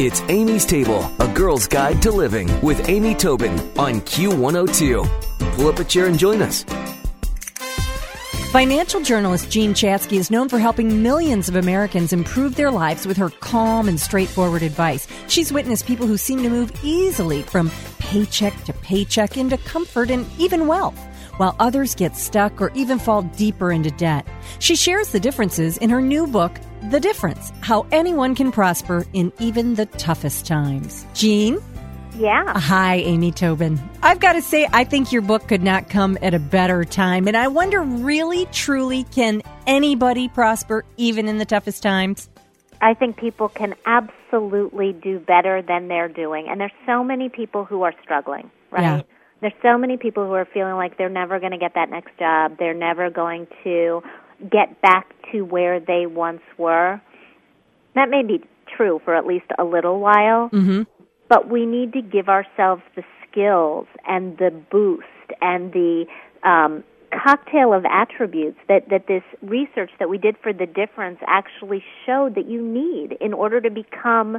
It's Amy's Table, a girl's guide to living with Amy Tobin on Q102. Pull up a chair and join us. Financial journalist Jean Chatzky is known for helping millions of Americans improve their lives with her calm and straightforward advice. She's witnessed people who seem to move easily from paycheck to paycheck into comfort and even wealth, while others get stuck or even fall deeper into debt. She shares the differences in her new book, The Difference, How Anyone Can Prosper in Even the Toughest Times. Jean? Yeah. Hi, Amy Tobin. I've got to say, I think your book could not come at a better time. And I wonder, really, truly, can anybody prosper even in the toughest times? I think people can absolutely do better than they're doing. And there's so many people who are struggling, right? Yeah. There's so many people who are feeling like they're never going to get that next job. They're never going to get back to where they once were. That may be true for at least a little while, but we need to give ourselves the skills and the boost and the cocktail of attributes that this research that we did for The Difference actually showed that you need in order to become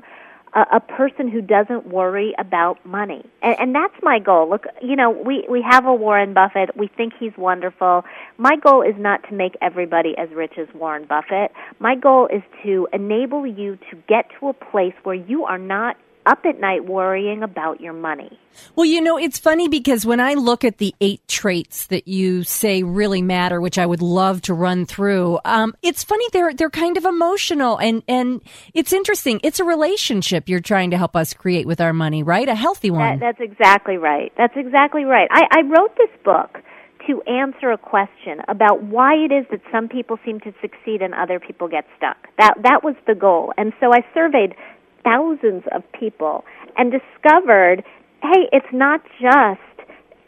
a person who doesn't worry about money. And that's my goal. Look, you know, we have a Warren Buffett. We think he's wonderful. My goal is not to make everybody as rich as Warren Buffett. My goal is to enable you to get to a place where you are not up at night worrying about your money. Well, you know, it's funny because when I look at the 8 traits that you say really matter, which I would love to run through, it's funny, they're kind of emotional, and it's interesting. It's a relationship you're trying to help us create with our money, right? A healthy one. That's exactly right. I wrote this book to answer a question about why it is that some people seem to succeed and other people get stuck. That was the goal. And so I surveyed thousands of people and discovered, hey, it's not just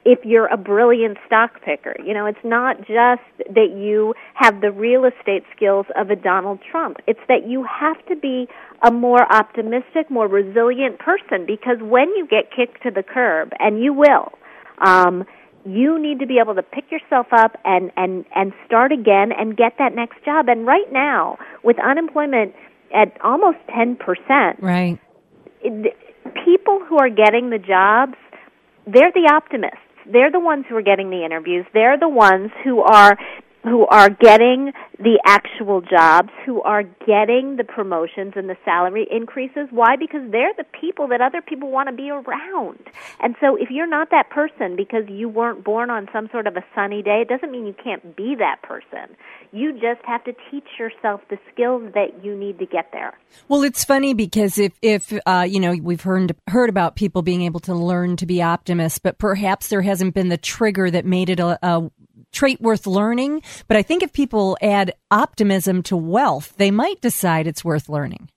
if you're a brilliant stock picker. You know, it's not just that you have the real estate skills of a Donald Trump. It's that you have to be a more optimistic, more resilient person, because when you get kicked to the curb, and you will, you need to be able to pick yourself up and start again and get that next job. And right now, with unemployment at almost 10%. Right. People who are getting the jobs, they're the optimists. They're the ones who are getting the interviews. They're the ones who are getting the actual jobs, who are getting the promotions and the salary increases. Why? Because they're the people that other people want to be around. And so if you're not that person because you weren't born on some sort of a sunny day, it doesn't mean you can't be that person. You just have to teach yourself the skills that you need to get there. Well, it's funny because if you know, we've heard about people being able to learn to be optimists, but perhaps there hasn't been the trigger that made it a trait worth learning. But I think if people add optimism to wealth, they might decide it's worth learning.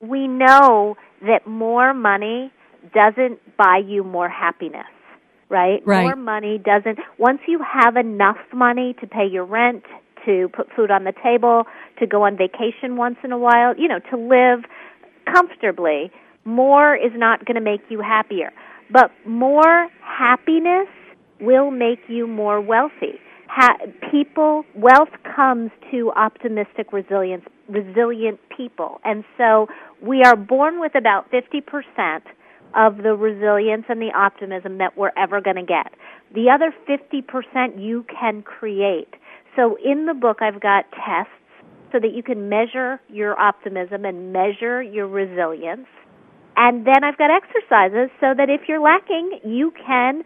We know that more money doesn't buy you more happiness, right? Right. More money doesn't. Once you have enough money to pay your rent, to put food on the table, to go on vacation once in a while, you know, to live comfortably, more is not going to make you happier. But more happiness will make you more wealthy. Wealth comes to optimistic, resilient people. And so we are born with about 50% of the resilience and the optimism that we're ever going to get. The other 50% you can create. So in the book, I've got tests so that you can measure your optimism and measure your resilience. And then I've got exercises so that if you're lacking, you can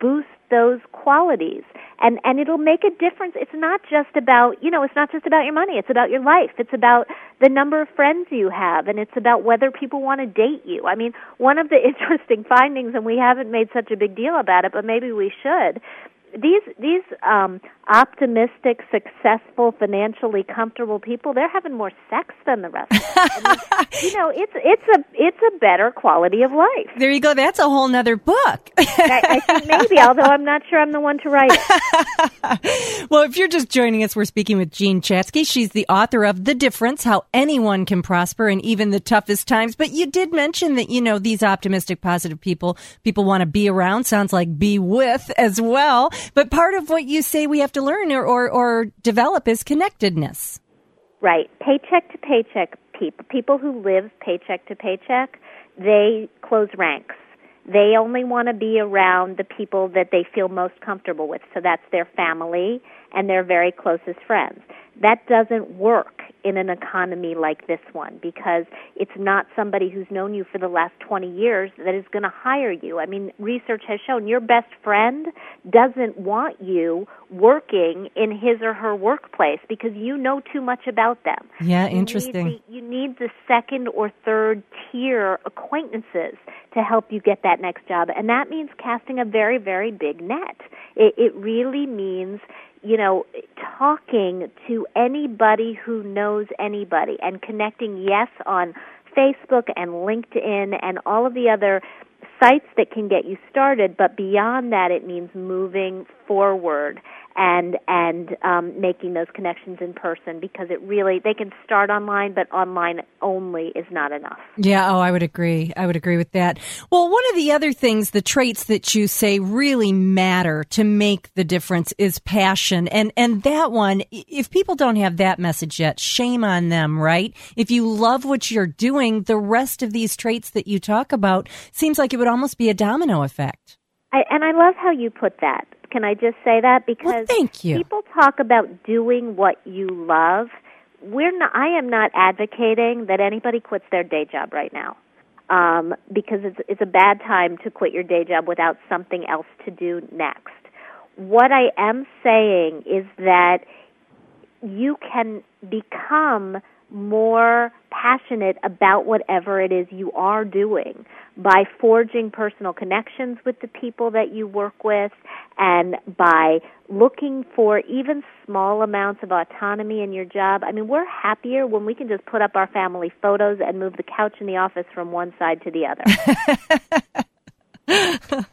boost those qualities. And it'll make a difference. It's not just about, you know, it's not just about your money. It's about your life. It's about the number of friends you have. And it's about whether people want to date you. I mean, one of the interesting findings, and we haven't made such a big deal about it, but maybe we should, these optimistic, successful, financially comfortable people, they're having more sex than the rest of us. I mean, you know, it's a better quality of life. There you go. That's a whole nother book. I think maybe, although I'm not sure I'm the one to write it. Well, if you're just joining us, we're speaking with Jean Chatzky. She's the author of The Difference, How Anyone Can Prosper in Even the Toughest Times. But you did mention that, you know, these optimistic, positive people want to be around, sounds like be with as well. But part of what you say we have to learn or develop is connectedness. Right. Paycheck to paycheck, people who live paycheck to paycheck, they close ranks. They only want to be around the people that they feel most comfortable with. So that's their family and their very closest friends. That doesn't work in an economy like this one, because it's not somebody who's known you for the last 20 years that is going to hire you. I mean, research has shown your best friend doesn't want you working in his or her workplace because you know too much about them. Yeah, interesting. You need the second or third tier acquaintances to help you get that next job. And that means casting a very, very big net. It really means, you know, talking to anybody who knows anybody and connecting, yes, on Facebook and LinkedIn and all of the other sites that can get you started. But beyond that, it means moving forward and making those connections in person, because it really, they can start online, but online only is not enough. Yeah, I would agree. I would agree with that. Well, one of the other things, the traits that you say really matter to make the difference is passion. And that one, if people don't have that message yet, shame on them, right? If you love what you're doing, the rest of these traits that you talk about seems like it would almost be a domino effect. I love how you put that. Can I just say that? Because people talk about doing what you love. I am not advocating that anybody quits their day job right now, because it's a bad time to quit your day job without something else to do next. What I am saying is that you can become more passionate about whatever it is you are doing by forging personal connections with the people that you work with, and by looking for even small amounts of autonomy in your job. I mean, we're happier when we can just put up our family photos and move the couch in the office from one side to the other.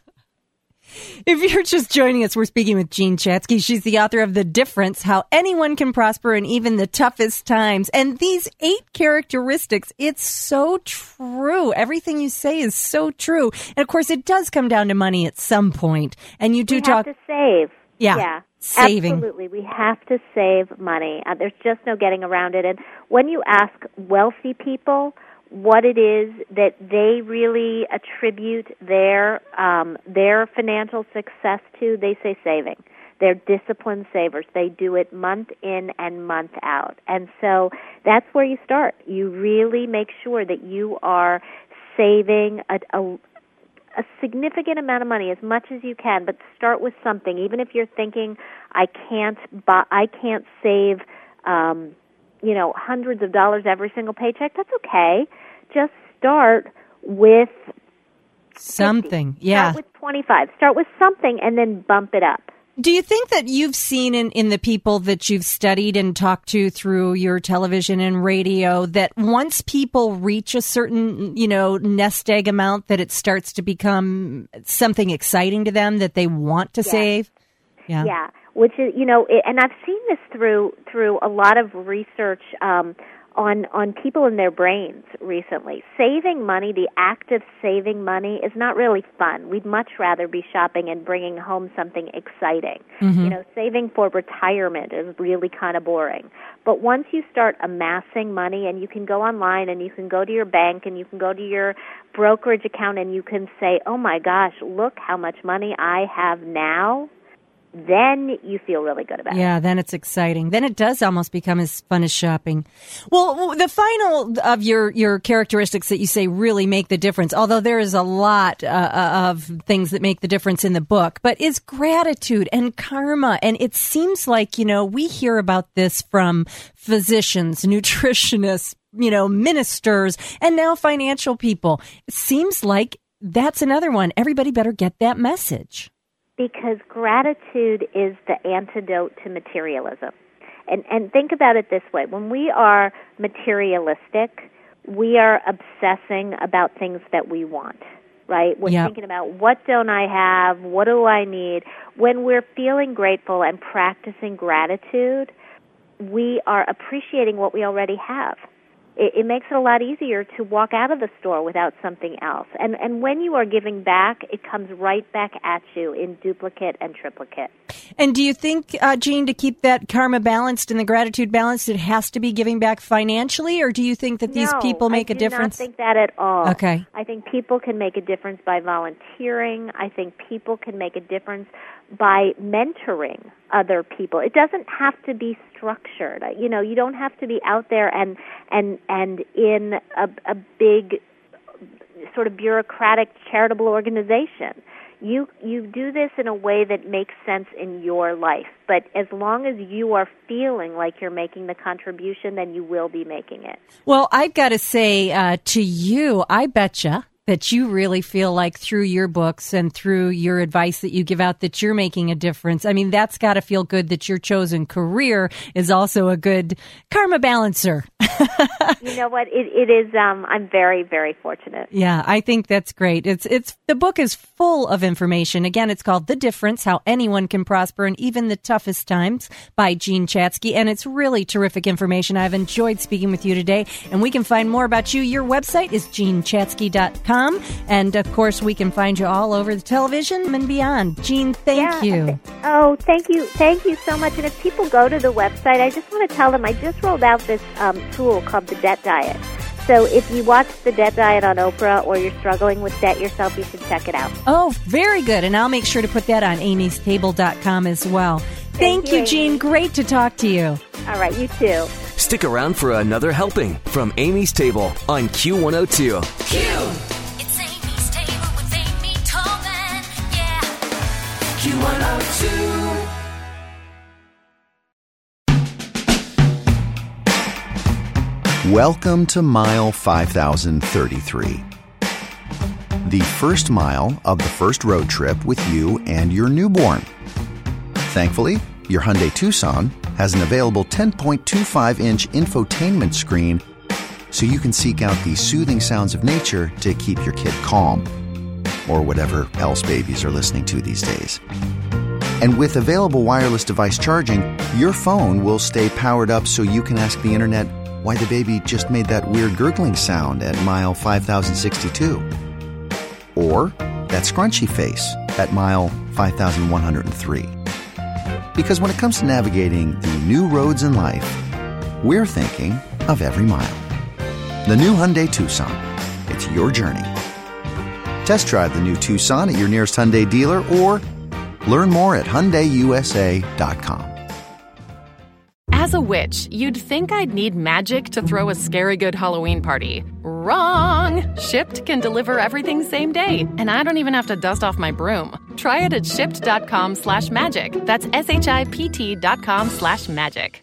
If you're just joining us, we're speaking with Jean Chatzky. She's the author of The Difference, How Anyone Can Prosper in Even the Toughest Times. And these 8 characteristics, it's so true. Everything you say is so true. And, of course, it does come down to money at some point. And you do talk... We have to save. Yeah. Saving. Absolutely. We have to save money. There's just no getting around it. And when you ask wealthy people what it is that they really attribute their financial success to, they say saving. They're disciplined savers. They do it month in and month out. And so that's where you start. You really make sure that you are saving a significant amount of money, as much as you can, but start with something. Even if you're thinking, I can't save hundreds of dollars every single paycheck, that's okay. Just start with something. 50. Yeah. Start with 25. Start with something and then bump it up. Do you think that you've seen in the people that you've studied and talked to through your television and radio that once people reach a certain, nest egg amount, that it starts to become something exciting to them that they want to save? Yeah. Which is, and I've seen this through a lot of research on people and their brains recently. Saving money, the act of saving money, is not really fun. We'd much rather be shopping and bringing home something exciting. Mm-hmm. Saving for retirement is really kind of boring. But once you start amassing money, and you can go online and you can go to your bank and you can go to your brokerage account and you can say, oh my gosh, look how much money I have now, then you feel really good about it. Yeah, then it's exciting. Then it does almost become as fun as shopping. Well, the final of your characteristics that you say really make the difference, although there is a lot of things that make the difference in the book, but is gratitude and karma. And it seems like, we hear about this from physicians, nutritionists, ministers, and now financial people. It seems like that's another one. Everybody better get that message. Because gratitude is the antidote to materialism. And think about it this way. When we are materialistic, we are obsessing about things that we want, right? We're thinking about, what don't I have? What do I need? When we're feeling grateful and practicing gratitude, we are appreciating what we already have. it makes it a lot easier to walk out of the store without something else. And when you are giving back, it comes right back at you in duplicate and triplicate. And do you think, Jean, to keep that karma balanced and the gratitude balanced, it has to be giving back financially, or do you think that these people make a difference? No, I do not think that at all. Okay. I think people can make a difference by volunteering. I think people can make a difference by mentoring other people. It doesn't have to be structured. You know, you don't have to be out there and in a big sort of bureaucratic charitable organization. You do this in a way that makes sense in your life. But as long as you are feeling like you're making the contribution, then you will be making it. Well, I've got to say to you, I betcha that you really feel like through your books and through your advice that you give out that you're making a difference. I mean, that's got to feel good that your chosen career is also a good karma balancer. You know what? It is, I'm very, very fortunate. Yeah, I think that's great. It's the book is full of information. Again, it's called The Difference, How Anyone Can Prosper in Even the Toughest Times by Jean Chatzky. And it's really terrific information. I've enjoyed speaking with you today. And we can find more about you. Your website is JeanChatzky.com. And, of course, we can find you all over the television and beyond. Jean, thank you. Oh, thank you. Thank you so much. And if people go to the website, I just want to tell them I just rolled out this tool called The Debt Diet. So if you watch The Debt Diet on Oprah or you're struggling with debt yourself, you should check it out. Oh, very good. And I'll make sure to put that on amystable.com as well. Thank you, Jean. Great to talk to you. All right, you too. Stick around for another helping from Amy's Table on Q102. Q! Q102. Welcome to mile 5033. The first mile of the first road trip with you and your newborn. Thankfully, your Hyundai Tucson has an available 10.25-inch infotainment screen so you can seek out the soothing sounds of nature to keep your kid calm, or whatever else babies are listening to these days. And with available wireless device charging, your phone will stay powered up so you can ask the internet why the baby just made that weird gurgling sound at mile 5062. Or that scrunchy face at mile 5103. Because when it comes to navigating the new roads in life, we're thinking of every mile. The new Hyundai Tucson. It's your journey. Test drive the new Tucson at your nearest Hyundai dealer or learn more at HyundaiUSA.com. As a witch, you'd think I'd need magic to throw a scary good Halloween party. Wrong! Shipt can deliver everything same day, and I don't even have to dust off my broom. Try it at Shipt.com/magic. That's Shipt.com/magic.